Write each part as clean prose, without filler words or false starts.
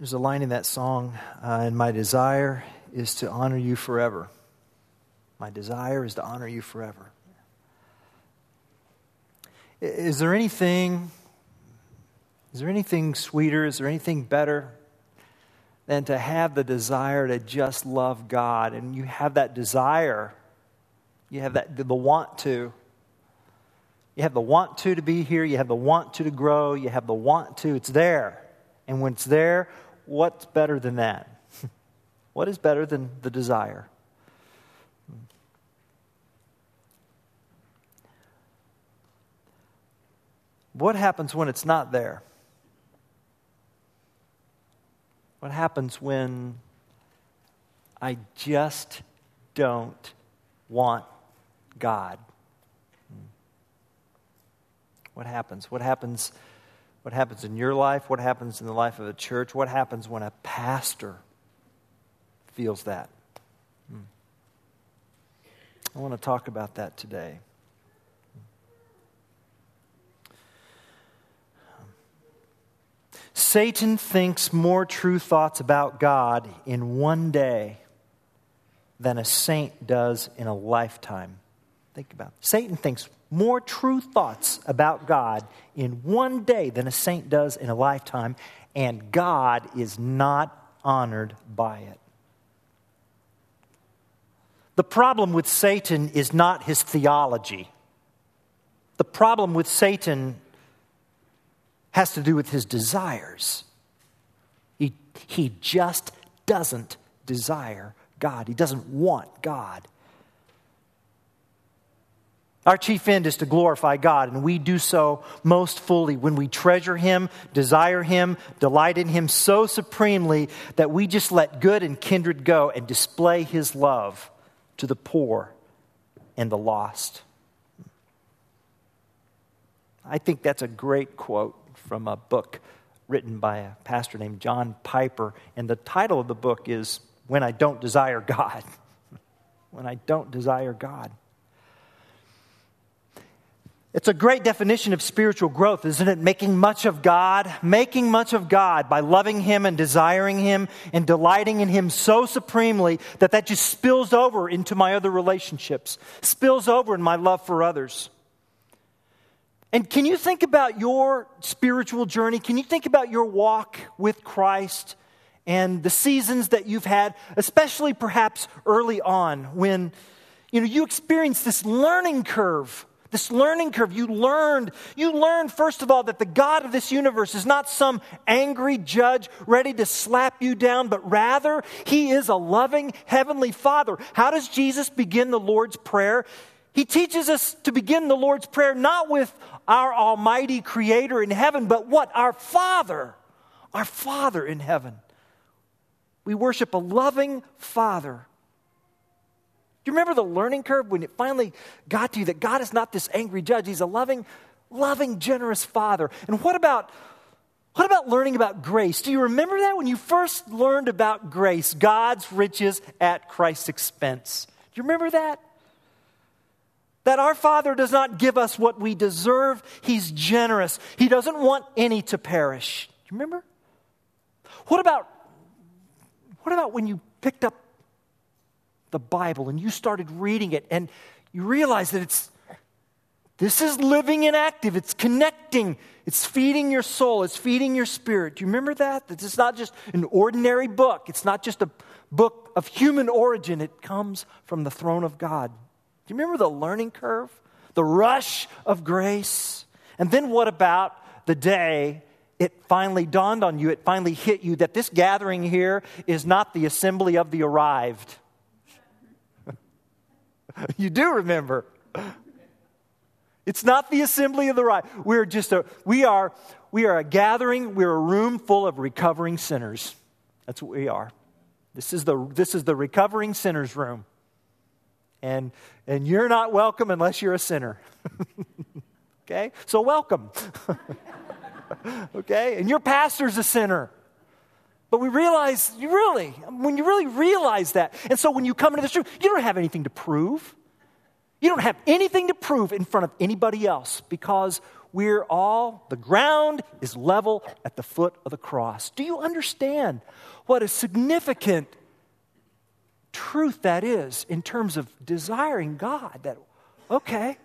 There's a line in that song, and my desire is to honor you forever. My desire is to honor you forever. Is there anything sweeter? Is there anything better than to have the desire to just love God? And you have that desire. You have that the want to. You have the want to be here. You have the want to grow. You have the want to. It's there. And when it's there, what's better than that? What is better than the desire? What happens when it's not there? What happens when I just don't want God? What happens? What happens in your life? What happens in the life of a church? What happens when a pastor feels that? I want to talk about that today. Satan thinks more true thoughts about God in one day than a saint does in a lifetime. Think about it. Satan thinks more true thoughts about God in one day than a saint does in a lifetime, and God is not honored by it. The problem with Satan is not his theology. The problem with Satan has to do with his desires. He just doesn't desire God. He doesn't want God. Our chief end is to glorify God, and we do so most fully when we treasure Him, desire Him, delight in Him so supremely that we just let good and kindred go and display His love to the poor and the lost. I think that's a great quote from a book written by a pastor named John Piper, and the title of the book is When I Don't Desire God. When I Don't Desire God. It's a great definition of spiritual growth, isn't it? Making much of God. Making much of God by loving Him and desiring Him and delighting in Him so supremely that just spills over into my other relationships, spills over in my love for others. And can you think about your spiritual journey? Can you think about your walk with Christ and the seasons that you've had, especially perhaps early on when, you experienced this learning curve. This learning curve, you learned, first of all, that the God of this universe is not some angry judge ready to slap you down, but rather He is a loving heavenly Father. How does Jesus begin the Lord's Prayer? He teaches us to begin the Lord's Prayer not with our almighty Creator in heaven, but what? Our Father in heaven. We worship a loving Father. Do you remember the learning curve when it finally got to you that God is not this angry judge? He's a loving, generous Father. And what about learning about grace? Do you remember that when you first learned about grace, God's riches at Christ's expense? Do you remember that? That our Father does not give us what we deserve. He's generous. He doesn't want any to perish. Do you remember? What about when you picked up the Bible and you started reading it and you realize that this is living and active. It's connecting. It's feeding your soul. It's feeding your spirit. Do you remember that? That it's not just an ordinary book. It's not just a book of human origin. It comes from the throne of God. Do you remember the learning curve? The rush of grace? And then what about the day it finally dawned on you, it finally hit you that this gathering here is not the assembly of the arrived? You do remember. It's not the assembly of the right. We're just we are a gathering, we're a room full of recovering sinners. That's what we are. This is the recovering sinners room. And you're not welcome unless you're a sinner. Okay? So welcome. Okay? And your pastor's a sinner. But we realize, when you really realize that, and so when you come into this room, you don't have anything to prove. You don't have anything to prove in front of anybody else because we're all, the ground is level at the foot of the cross. Do you understand what a significant truth that is in terms of desiring God? That, okay,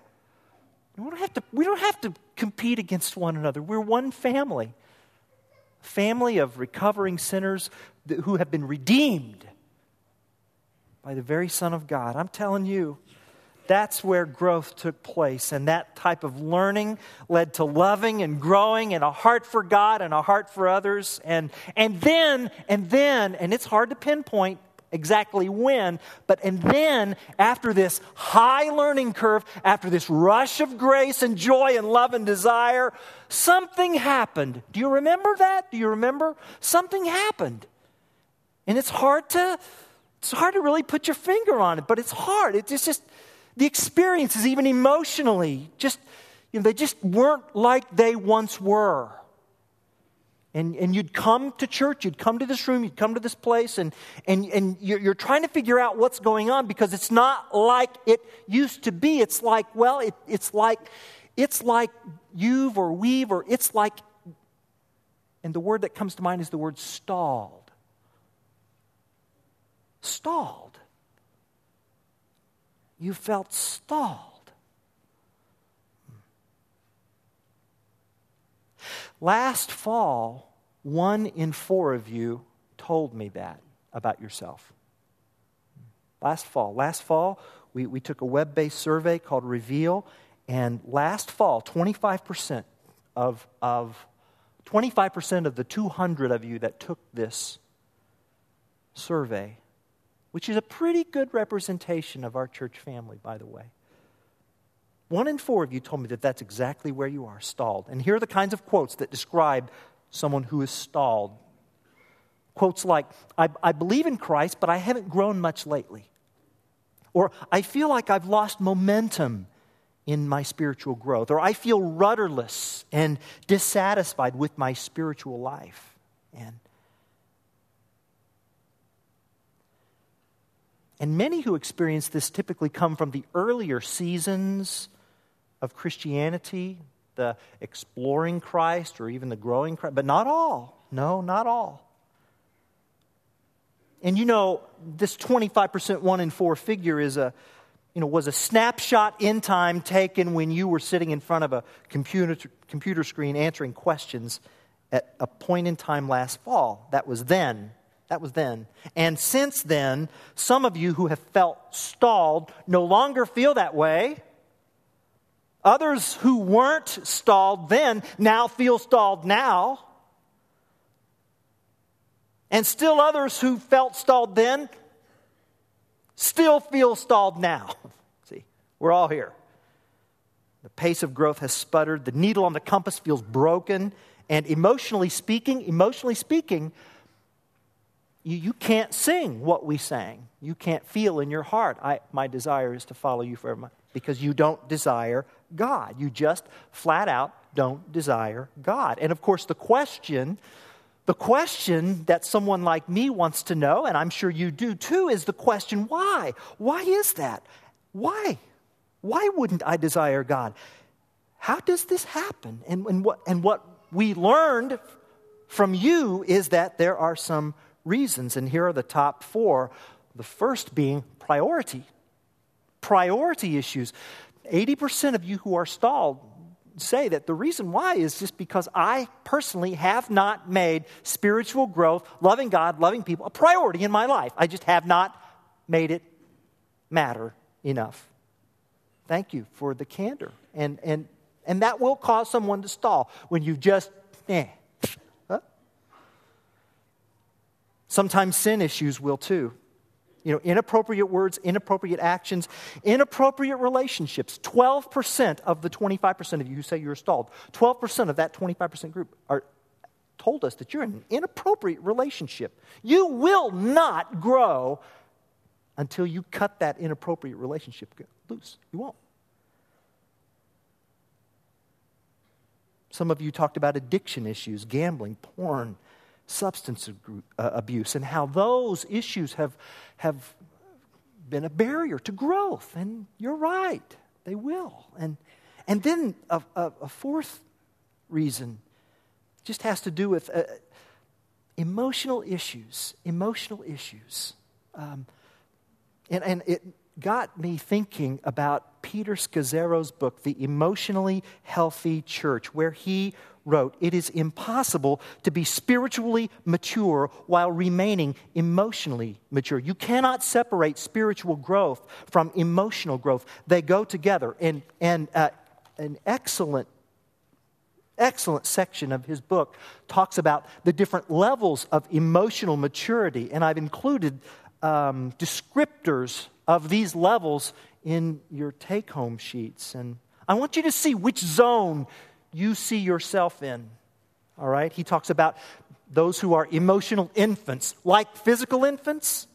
we don't have to compete against one another. We're one family. A family of recovering sinners who have been redeemed by the very Son of God. I'm telling you, that's where growth took place, and that type of learning led to loving and growing and a heart for God and a heart for others. And then it's hard to pinpoint exactly when, but then after this high learning curve, after this rush of grace and joy and love and desire, something happened. Do you remember that? Do you remember? Something happened. And it's hard to really put your finger on it, but it's hard. It's just the experiences, even emotionally, they just weren't like they once were. And you'd come to church, you'd come to this room, you'd come to this place, and you're trying to figure out what's going on because it's not like it used to be. It's like, well, it's like you've or we've, or it's like, and the word that comes to mind is the word stalled. Stalled. You felt stalled. Last fall, 1 in 4 of you told me that about yourself. Last fall, we took a web-based survey called Reveal, and last fall, 25% of the 200 of you that took this survey, which is a pretty good representation of our church family, by the way. 1 in 4 of you told me that that's exactly where you are, stalled. And here are the kinds of quotes that describe someone who is stalled. Quotes like, I believe in Christ, but I haven't grown much lately. Or, I feel like I've lost momentum in my spiritual growth. Or, I feel rudderless and dissatisfied with my spiritual life. And many who experience this typically come from the earlier seasons of Christianity, the exploring Christ or even the growing Christ, but not all. No, not all. And this 25% 1 in 4 figure was a snapshot in time taken when you were sitting in front of a computer screen answering questions at a point in time last fall. That was then. And since then, some of you who have felt stalled no longer feel that way. Others who weren't stalled then now feel stalled now. And still others who felt stalled then still feel stalled now. See, we're all here. The pace of growth has sputtered. The needle on the compass feels broken. And emotionally speaking, you can't sing what we sang. You can't feel in your heart, my desire is to follow you forever. Because you don't desire God. You just flat out don't desire God. And of course, the question that someone like me wants to know, and I'm sure you do too, is the question, why? Why is that? Why? Why wouldn't I desire God? How does this happen? And what we learned from you is that there are some reasons, and here are the top 4. The first being priority. Priority issues. 80% of you who are stalled say that the reason why is just because I personally have not made spiritual growth, loving God, loving people, a priority in my life. I just have not made it matter enough. Thank you for the candor. And that will cause someone to stall when you just, Sometimes sin issues will too. Inappropriate words, inappropriate actions, inappropriate relationships. 12% of the 25% of you who say you're stalled, 12% of that 25% group told us that you're in an inappropriate relationship. You will not grow until you cut that inappropriate relationship loose. You won't. Some of you talked about addiction issues, gambling, porn, substance abuse, and how those issues have been a barrier to growth. And you're right, they will. And And then a fourth reason just has to do with emotional issues. Emotional issues. And it got me thinking about Peter Scazzero's book, The Emotionally Healthy Church, where he wrote, "It is impossible to be spiritually mature while remaining emotionally mature. You cannot separate spiritual growth from emotional growth. They go together." And an excellent section of his book talks about the different levels of emotional maturity, and I've included descriptors of these levels in your take-home sheets. And I want you to see which zone you see yourself in, all right? He talks about those who are emotional infants, like physical infants.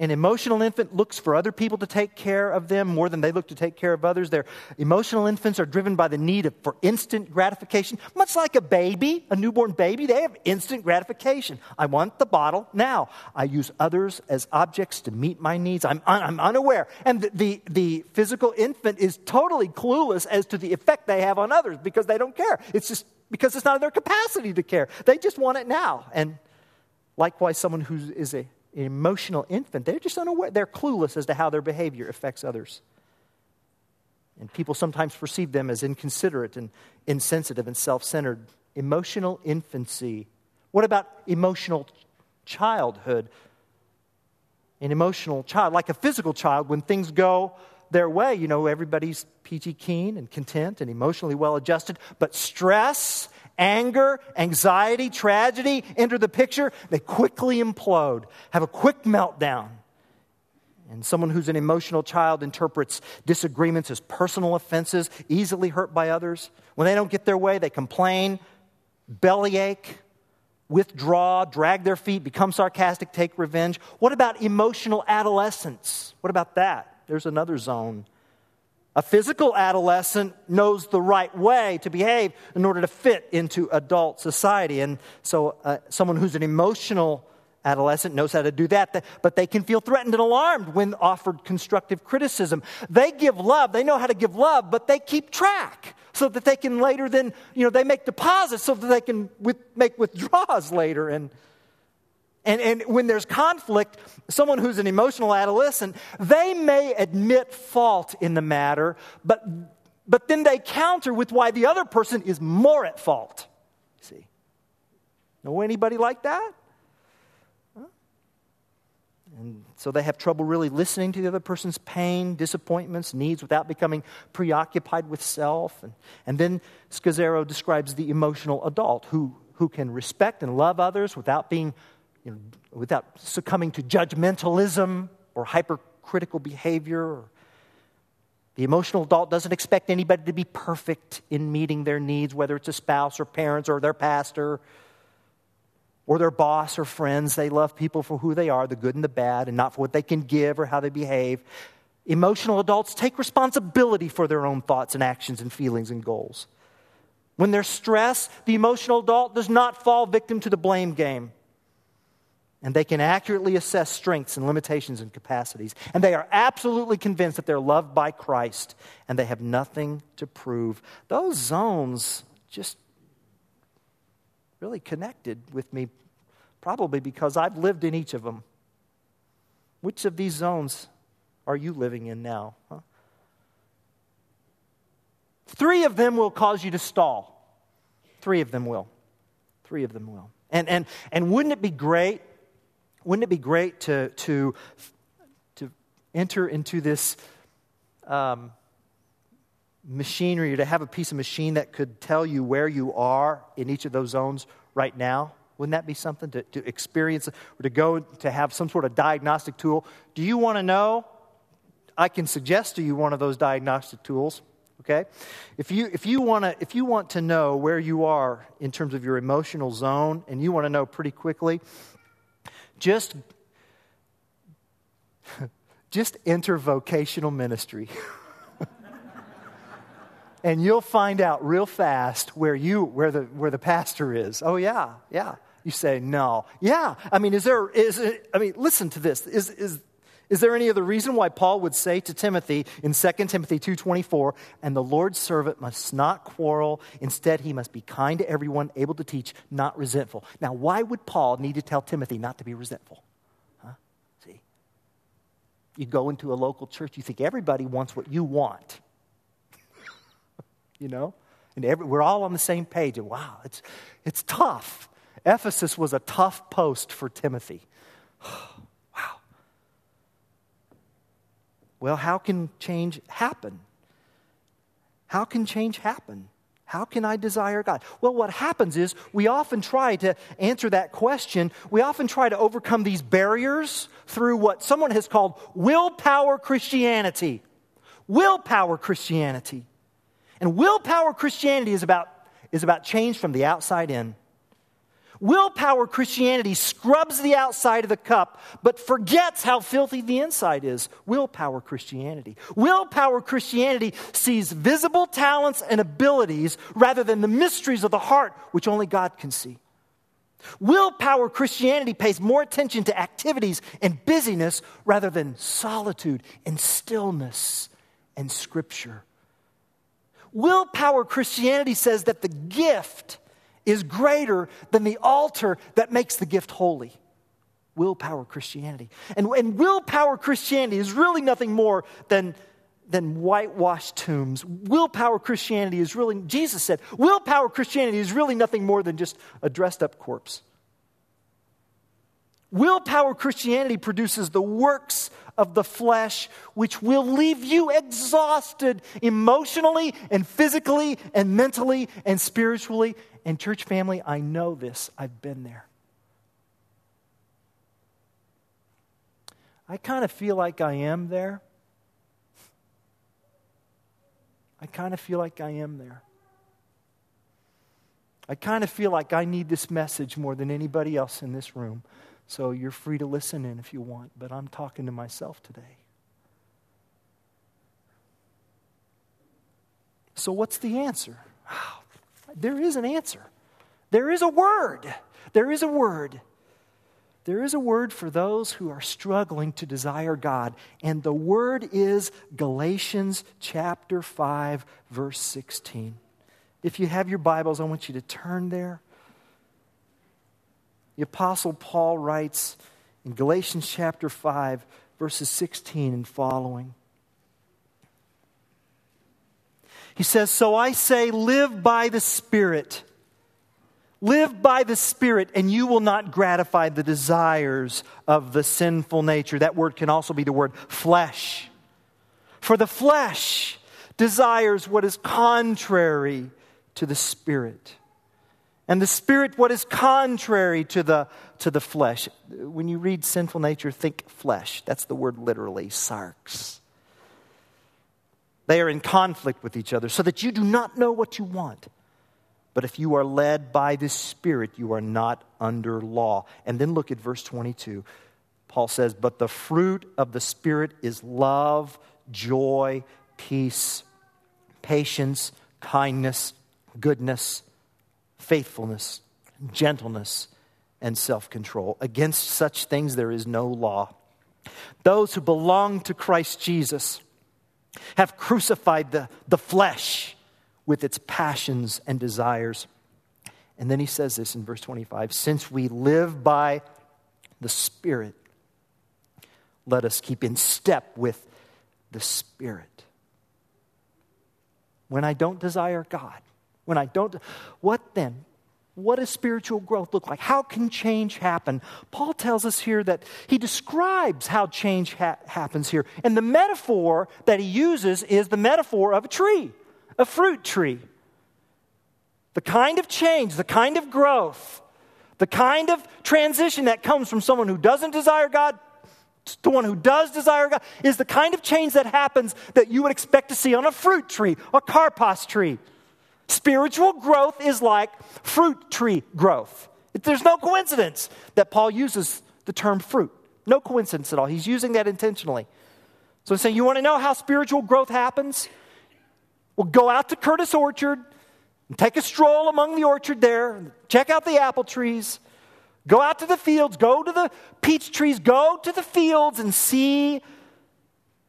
An emotional infant looks for other people to take care of them more than they look to take care of others. Their emotional infants are driven by the need for instant gratification, much like a baby, a newborn baby. They have instant gratification. I want the bottle now. I use others as objects to meet my needs. I'm unaware. And the physical infant is totally clueless as to the effect they have on others because they don't care. It's just because it's not in their capacity to care. They just want it now. And likewise, someone who is a emotional infant, they're just unaware, they're clueless as to how their behavior affects others. And people sometimes perceive them as inconsiderate and insensitive and self-centered. Emotional infancy. What about emotional childhood? An emotional child, like a physical child, when things go their way, you know, everybody's peachy keen and content and emotionally well-adjusted, but stress, anger, anxiety, tragedy enter the picture. They quickly implode, have a quick meltdown. And someone who's an emotional child interprets disagreements as personal offenses, easily hurt by others. When they don't get their way, they complain, bellyache, withdraw, drag their feet, become sarcastic, take revenge. What about emotional adolescence? What about that? There's another zone. A physical adolescent knows the right way to behave in order to fit into adult society. And so someone who's an emotional adolescent knows how to do that, but they can feel threatened and alarmed when offered constructive criticism. They give love. They know how to give love, but they keep track so that they can later then, you know, they make deposits so that they can make withdrawals later. And when there's conflict, someone who's an emotional adolescent, they may admit fault in the matter, but then they counter with why the other person is more at fault. See? Know anybody like that? Huh? And so they have trouble really listening to the other person's pain, disappointments, needs without becoming preoccupied with self. And then Scazzero describes the emotional adult who can respect and love others without being without succumbing to judgmentalism or hypercritical behavior. The emotional adult doesn't expect anybody to be perfect in meeting their needs, whether it's a spouse or parents or their pastor or their boss or friends. They love people for who they are, the good and the bad, and not for what they can give or how they behave. Emotional adults take responsibility for their own thoughts and actions and feelings and goals. When they're stressed, the emotional adult does not fall victim to the blame game. And they can accurately assess strengths and limitations and capacities. And they are absolutely convinced that they're loved by Christ and they have nothing to prove. Those zones just really connected with me, probably because I've lived in each of them. Which of these zones are you living in now? Huh? 3 of them will cause you to stall. 3 of them will. 3 of them will. And wouldn't it be great? Wouldn't it be great to enter into this machinery, to have a piece of machine that could tell you where you are in each of those zones right now? Wouldn't that be something to experience, or to go to have some sort of diagnostic tool? Do you want to know? I can suggest to you one of those diagnostic tools. Okay, if you want to know where you are in terms of your emotional zone, and you want to know pretty quickly, Just enter vocational ministry. And you'll find out real fast where the pastor is. Oh yeah. You say no. Yeah. I mean, listen to this. Is Is there any other reason why Paul would say to Timothy in 2 Timothy 2:24, and the Lord's servant must not quarrel. Instead, he must be kind to everyone, able to teach, not resentful. Now, why would Paul need to tell Timothy not to be resentful? See, you go into a local church, you think everybody wants what you want. You know? And we're all on the same page. And wow, it's tough. Ephesus was a tough post for Timothy. Wow. Well, how can change happen? How can change happen? How can I desire God? Well, what happens is we often try to answer that question. We often try to overcome these barriers through what someone has called willpower Christianity. Willpower Christianity. And willpower Christianity is about change from the outside in. Willpower Christianity scrubs the outside of the cup, but forgets how filthy the inside is. Willpower Christianity. Willpower Christianity sees visible talents and abilities rather than the mysteries of the heart, which only God can see. Willpower Christianity pays more attention to activities and busyness rather than solitude and stillness and Scripture. Willpower Christianity says that the gift is greater than the altar that makes the gift holy. Willpower Christianity. And willpower Christianity is really nothing more than whitewashed tombs. Willpower Christianity is really, Jesus said, willpower Christianity is really nothing more than just a dressed-up corpse. Willpower Christianity produces the works of the flesh, which will leave you exhausted emotionally and physically and mentally and spiritually. And church family, I know this. I've been there. I kind of feel like I am there. I kind of feel like I need this message more than anybody else in this room. So you're free to listen in if you want, but I'm talking to myself today. So what's the answer? There is an answer. There is a word. There is a word for those who are struggling to desire God, and the word is Galatians chapter 5, verse 16. If you have your Bibles, I want you to turn there. The Apostle Paul writes in Galatians chapter 5, verses 16 and following. He says, so I say, live by the Spirit. Live by the Spirit, and you will not gratify the desires of the sinful nature. That word can also be the word flesh. For the flesh desires what is contrary to the Spirit, and the Spirit what is contrary to the flesh. When you read sinful nature, think flesh. That's the word literally, sarx. They are in conflict with each other so that you do not know what you want. But if you are led by the Spirit, you are not under law. And then look at verse 22. Paul says, but the fruit of the Spirit is love, joy, peace, patience, kindness, goodness, faithfulness, gentleness, and self-control. Against such things there is no law. Those who belong to Christ Jesus have crucified the flesh with its passions and desires. And then he says this in verse 25, since we live by the Spirit, let us keep in step with the Spirit. When I don't desire God, what then? What does spiritual growth look like? How can change happen? Paul tells us here that he describes how change happens here. And the metaphor that he uses is the metaphor of a tree, a fruit tree. The kind of change, the kind of growth, the kind of transition that comes from someone who doesn't desire God to one who does desire God is the kind of change that happens that you would expect to see on a fruit tree, a karpas tree. Spiritual growth is like fruit tree growth. There's no coincidence that Paul uses the term fruit. No coincidence at all. He's using that intentionally. So he's saying, you want to know how spiritual growth happens? Well, go out to Curtis Orchard and take a stroll among the orchard there. Check out the apple trees. Go out to the fields, go to the peach trees, go to the fields and see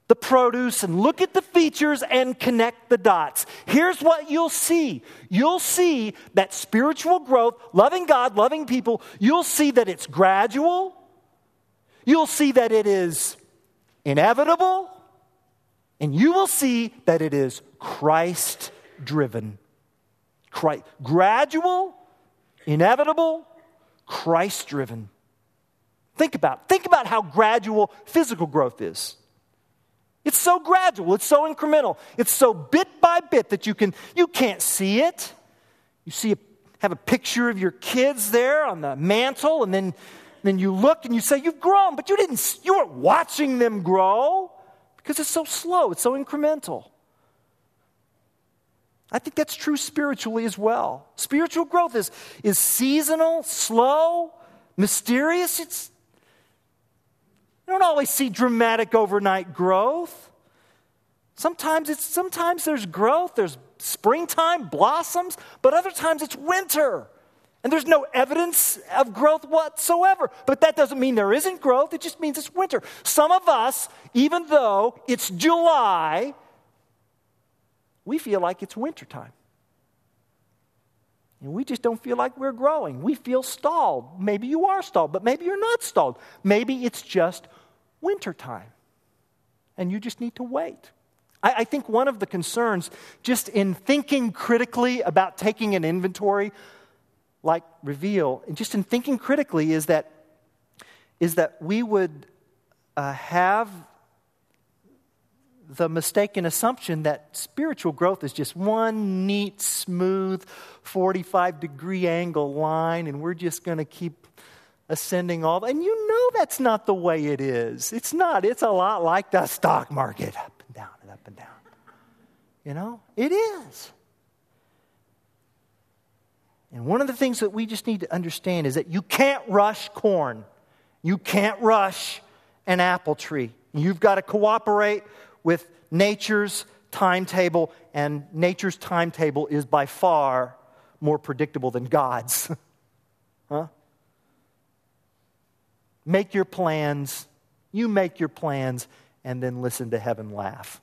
the produce and look at the features and connect the dots. Here's what you'll see. You'll see that spiritual growth, loving God, loving people, you'll see that it's gradual. You'll see that it is inevitable. And you will see that it is Christ-driven. Gradual, inevitable, Christ-driven. Think about how gradual physical growth is. It's so gradual, it's so incremental, it's so bit by bit that you can't see it. You have a picture of your kids there on the mantle, and then you look and you say, you've grown, but you weren't watching them grow because it's so slow, it's so incremental. I think that's true spiritually as well. Spiritual growth is seasonal, slow, mysterious. You don't always see dramatic overnight growth. Sometimes there's growth, there's springtime, blossoms, but other times it's winter. And there's no evidence of growth whatsoever. But that doesn't mean there isn't growth, it just means it's winter. Some of us, even though it's July, we feel like it's wintertime. And we just don't feel like we're growing. We feel stalled. Maybe you are stalled, but maybe you're not stalled. Maybe it's just wintertime, and you just need to wait. I think one of the concerns, just in thinking critically about taking an inventory like Reveal, and just in thinking critically is that we would have the mistaken assumption that spiritual growth is just one neat, smooth, 45-degree angle line, and we're just going to keep ascending all. And you know that's not the way it is. It's not. It's a lot like the stock market, up and down and up and down. You know, it is. And one of the things that we just need to understand is that you can't rush corn. You can't rush an apple tree. You've got to cooperate with nature's timetable, and nature's timetable is by far more predictable than God's. Huh? Make your plans, you make your plans, and then listen to heaven laugh.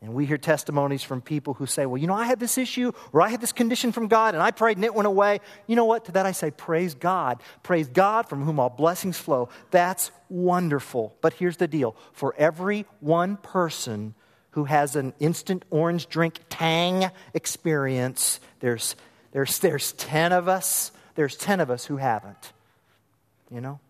And we hear testimonies from people who say, well, you know, I had this issue, or I had this condition from God, and I prayed and it went away. You know what? To that I say, praise God. Praise God from whom all blessings flow. That's wonderful. But here's the deal. For every one person who has an instant orange drink tang experience, there's 10 of us. There's 10 of us who haven't, you know?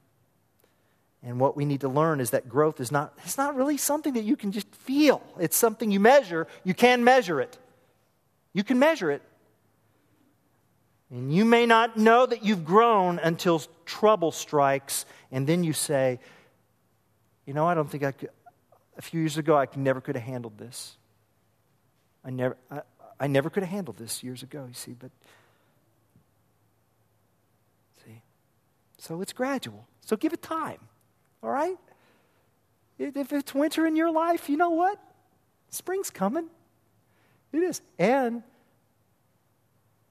And what we need to learn is that growth is not really something that you can just feel. It's something you measure. You can measure it. You can measure it. And you may not know that you've grown until trouble strikes, and then you say, you know, I don't think I could. A few years ago, I never could have handled this. I never could have handled this years ago, you see. But, see, so it's gradual. So give it time. All right? If it's winter in your life, you know what? Spring's coming. It is. And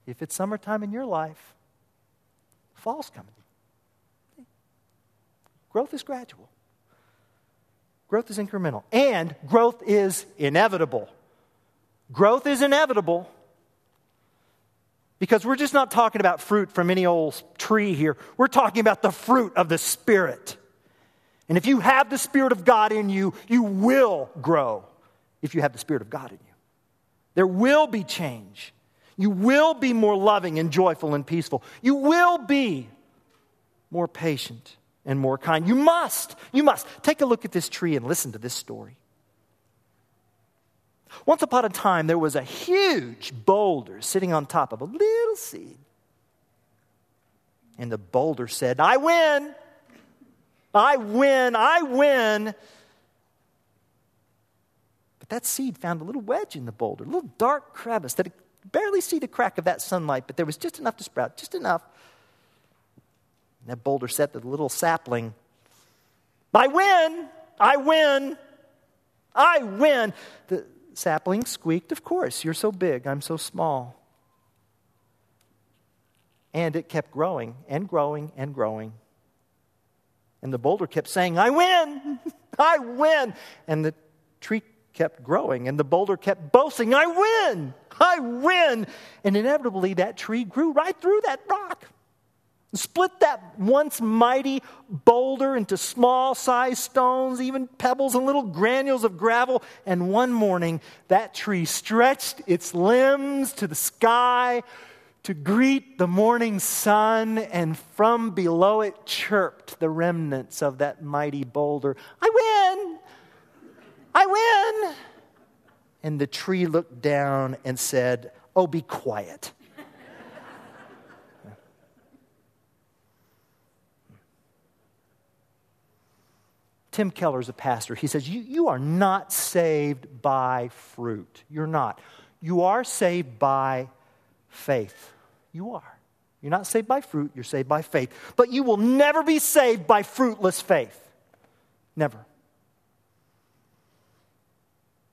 if it's summertime in your life, fall's coming. Growth is gradual. Growth is incremental. And growth is inevitable. Growth is inevitable. Because we're just not talking about fruit from any old tree here. We're talking about the fruit of the Spirit. And if you have the Spirit of God in you, you will grow if you have the Spirit of God in you. There will be change. You will be more loving and joyful and peaceful. You will be more patient and more kind. You must. Take a look at this tree and listen to this story. Once upon a time, there was a huge boulder sitting on top of a little seed. And the boulder said, I win! I win! I win! But that seed found a little wedge in the boulder, a little dark crevice that it could barely see the crack of that sunlight, but there was just enough to sprout, just enough. And that boulder said to the little sapling, I win! I win! I win! The sapling squeaked, of course. You're so big, I'm so small. And it kept growing and growing and growing. And the boulder kept saying, I win! I win! And the tree kept growing, and the boulder kept boasting, I win! I win! And inevitably, that tree grew right through that rock. Split that once mighty boulder into small-sized stones, even pebbles and little granules of gravel. And one morning, that tree stretched its limbs to the sky to greet the morning sun, and from below it chirped the remnants of that mighty boulder. I win! I win! And the tree looked down and said, oh, be quiet. Tim Keller is a pastor. He says, you are not saved by fruit. You're not. You are saved by faith. You are. You're not saved by fruit. You're saved by faith. But you will never be saved by fruitless faith. Never.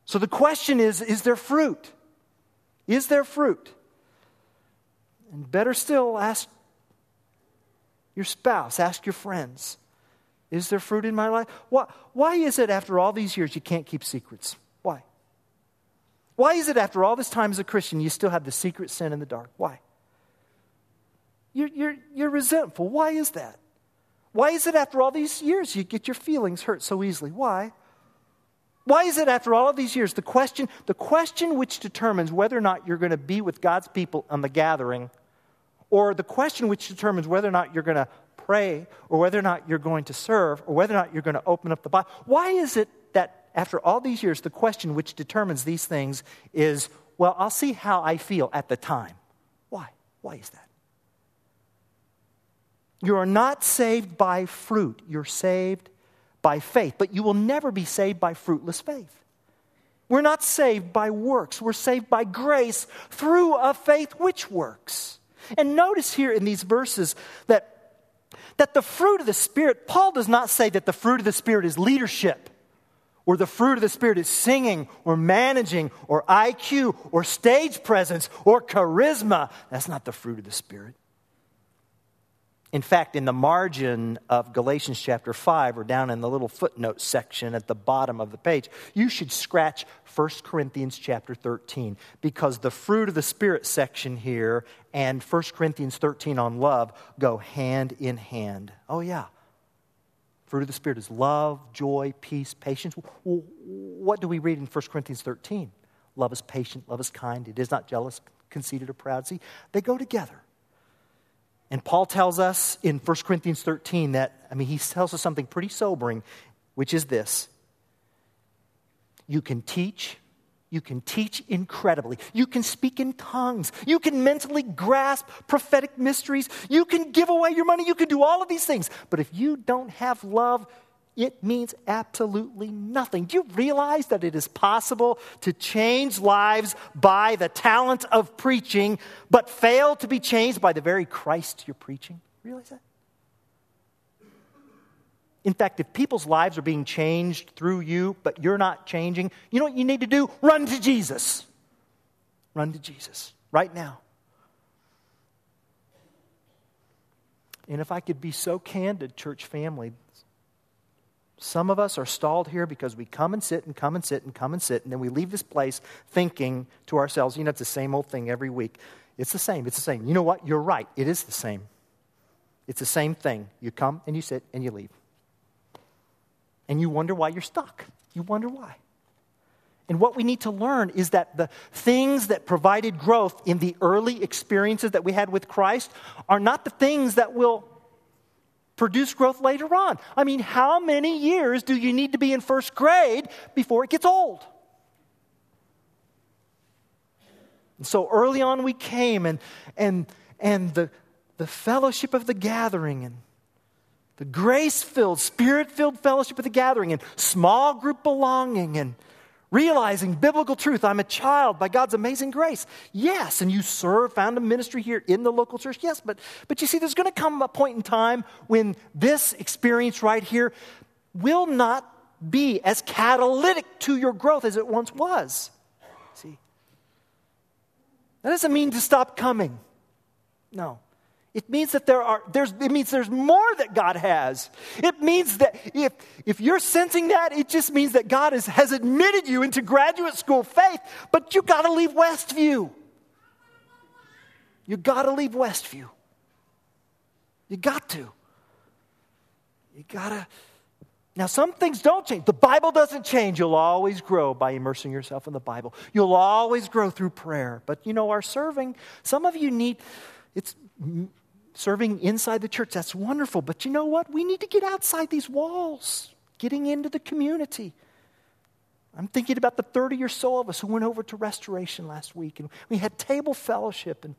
So the question is there fruit? Is there fruit? And better still, ask your spouse, ask your friends. Is there fruit in my life? Why is it after all these years you can't keep secrets? Why? Why is it after all this time as a Christian you still have the secret sin in the dark? Why? You're resentful. Why is that? Why is it after all these years you get your feelings hurt so easily? Why? Why is it after all of these years the question which determines whether or not you're going to be with God's people on the gathering, or the question which determines whether or not you're going to pray, or whether or not you're going to serve, or whether or not you're going to open up the Bible. Why is it that after all these years, the question which determines these things is, well, I'll see how I feel at the time. Why? Why is that? You are not saved by fruit. You're saved by faith, but you will never be saved by fruitless faith. We're not saved by works. We're saved by grace through a faith which works. And notice here in these verses that the fruit of the Spirit, Paul does not say that the fruit of the Spirit is leadership, or the fruit of the Spirit is singing, or managing, or IQ, or stage presence, or charisma. That's not the fruit of the Spirit. In fact, in the margin of Galatians chapter 5, or down in the little footnote section at the bottom of the page, you should scratch 1 Corinthians chapter 13, because the fruit of the Spirit section here and 1 Corinthians 13 on love go hand in hand. Oh, yeah. Fruit of the Spirit is love, joy, peace, patience. What do we read in 1 Corinthians 13? Love is patient, love is kind, it is not jealous, conceited, or proud. See, they go together. And Paul tells us in 1 Corinthians 13 that, he tells us something pretty sobering, which is this. You can teach incredibly. You can speak in tongues. You can mentally grasp prophetic mysteries. You can give away your money. You can do all of these things. But if you don't have love, it means absolutely nothing. Do you realize that it is possible to change lives by the talent of preaching, but fail to be changed by the very Christ you're preaching? Realize that? In fact, if people's lives are being changed through you, but you're not changing, you know what you need to do? Run to Jesus. Run to Jesus right now. And if I could be so candid, church family, some of us are stalled here because we come and sit and come and sit and come and sit, and then we leave this place thinking to ourselves, it's the same old thing every week. It's the same. You know what? You're right. It is the same. It's the same thing. You come and you sit and you leave. And you wonder why you're stuck. You wonder why. And what we need to learn is that the things that provided growth in the early experiences that we had with Christ are not the things that will produce growth later on. How many years do you need to be in first grade before it gets old? And so early on we came, and the fellowship of the gathering, and the grace-filled, spirit-filled fellowship of the gathering, and small group belonging, and realizing biblical truth, I'm a child by God's amazing grace. Yes, and you found a ministry here in the local church. Yes, but you see, there's going to come a point in time when this experience right here will not be as catalytic to your growth as it once was. See, that doesn't mean to stop coming. No, It means that there's more that God has. It means that if you're sensing that, it just means that God has admitted you into graduate school faith, but you got to leave Westview. You got to leave Westview. You got to. You got to. Now, some things don't change. The Bible doesn't change. You'll always grow by immersing yourself in the Bible. You'll always grow through prayer. But, you know, our serving, some of you need, it's serving inside the church. That's wonderful. But you know what? We need to get outside these walls, getting into the community. I'm thinking about the 30 or so of us who went over to Restoration last week. And we had table fellowship and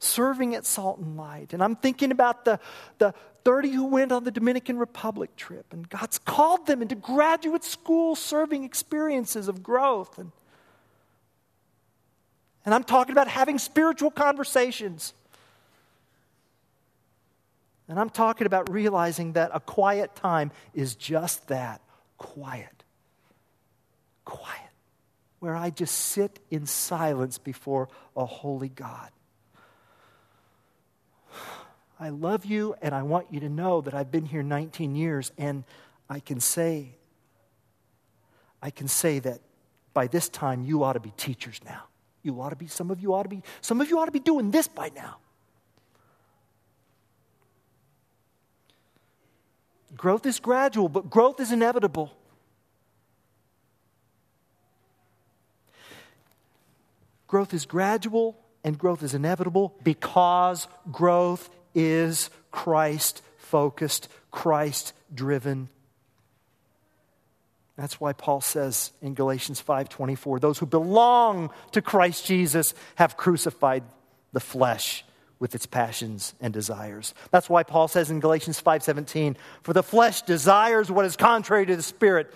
serving at Salt and Light. And I'm thinking about the 30 who went on the Dominican Republic trip, and God's called them into graduate school serving experiences of growth. And I'm talking about having spiritual conversations. And I'm talking about realizing that a quiet time is just that, quiet. Quiet, where I just sit in silence before a holy God. I love you, and I want you to know that I've been here 19 years, and I can say that by this time you ought to be teachers now. Some of you ought to be doing this by now. Growth is gradual, but growth is inevitable. Growth is gradual and growth is inevitable because growth is Christ-focused, Christ-driven. That's why Paul says in Galatians 5:24, those who belong to Christ Jesus have crucified the flesh with its passions and desires. That's why Paul says in Galatians 5:17, for the flesh desires what is contrary to the Spirit,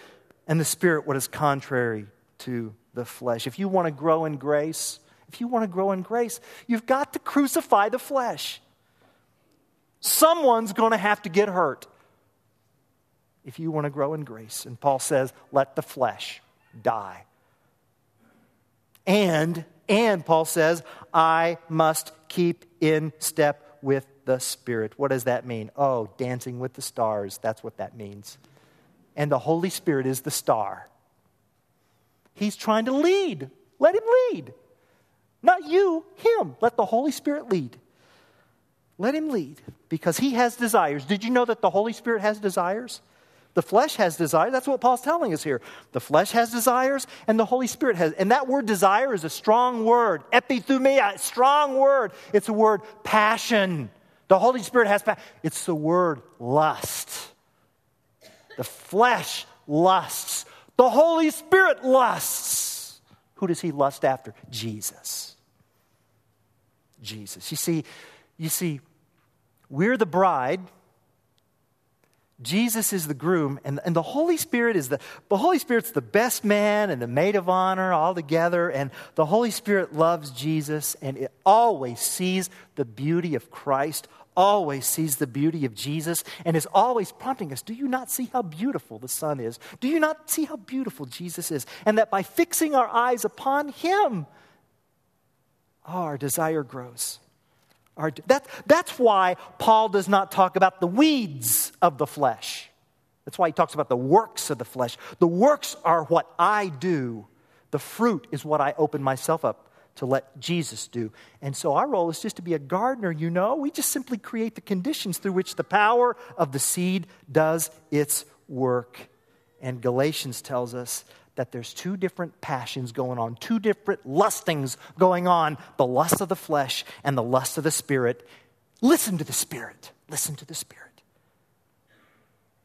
and the Spirit what is contrary to the flesh. If you want to grow in grace, you've got to crucify the flesh. Someone's going to have to get hurt if you want to grow in grace. And Paul says, let the flesh die. And Paul says, I must keep in step with the Spirit. What does that mean? Oh, Dancing with the Stars. That's what that means. And the Holy Spirit is the star. He's trying to lead. Let him lead. Not you, him. Let the Holy Spirit lead. Let him lead, because he has desires. Did you know that the Holy Spirit has desires? The flesh has desires. That's what Paul's telling us here. The flesh has desires, and the Holy Spirit has. And that word desire is a strong word. Epithumia, strong word. It's a word passion. The Holy Spirit has passion. It's the word lust. The flesh lusts. The Holy Spirit lusts. Who does he lust after? Jesus. Jesus. You see, we're the bride, Jesus is the groom, and the Holy Spirit is the Holy Spirit's the best man and the maid of honor all together, and the Holy Spirit loves Jesus, and it always sees the beauty of Christ, always sees the beauty of Jesus, and is always prompting us, do you not see how beautiful the Son is? Do you not see how beautiful Jesus is? And that by fixing our eyes upon him, our desire grows. That's why Paul does not talk about the weeds of the flesh. That's why he talks about the works of the flesh. The works are what I do. The fruit is what I open myself up to let Jesus do. And so our role is just to be a gardener, you know. We just simply create the conditions through which the power of the seed does its work. And Galatians tells us that there's two different passions going on, two different lustings going on, the lust of the flesh and the lust of the Spirit. Listen to the Spirit. Listen to the Spirit.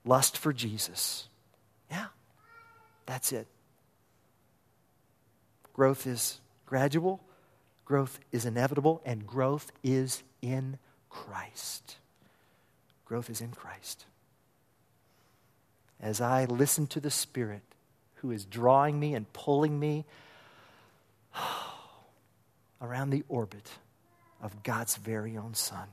Lust for Jesus. Yeah, that's it. Growth is gradual, growth is inevitable, and growth is in Christ. Growth is in Christ. As I listen to the Spirit, who is drawing me and pulling me around the orbit of God's very own Son.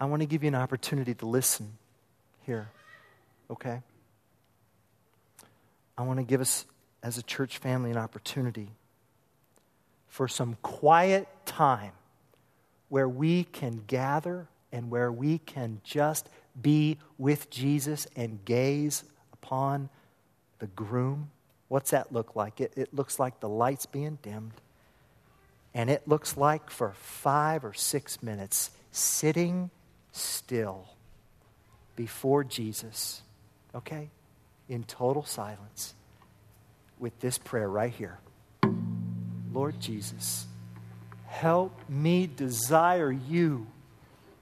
I want to give you an opportunity to listen here, okay? I want to give us as a church family an opportunity for some quiet time where we can gather and where we can just be with Jesus and gaze upon the groom. What's that look like? It looks like the lights being dimmed. And it looks like for 5 or 6 minutes, sitting still before Jesus, okay? In total silence with this prayer right here. Lord Jesus, help me desire you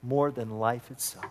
more than life itself.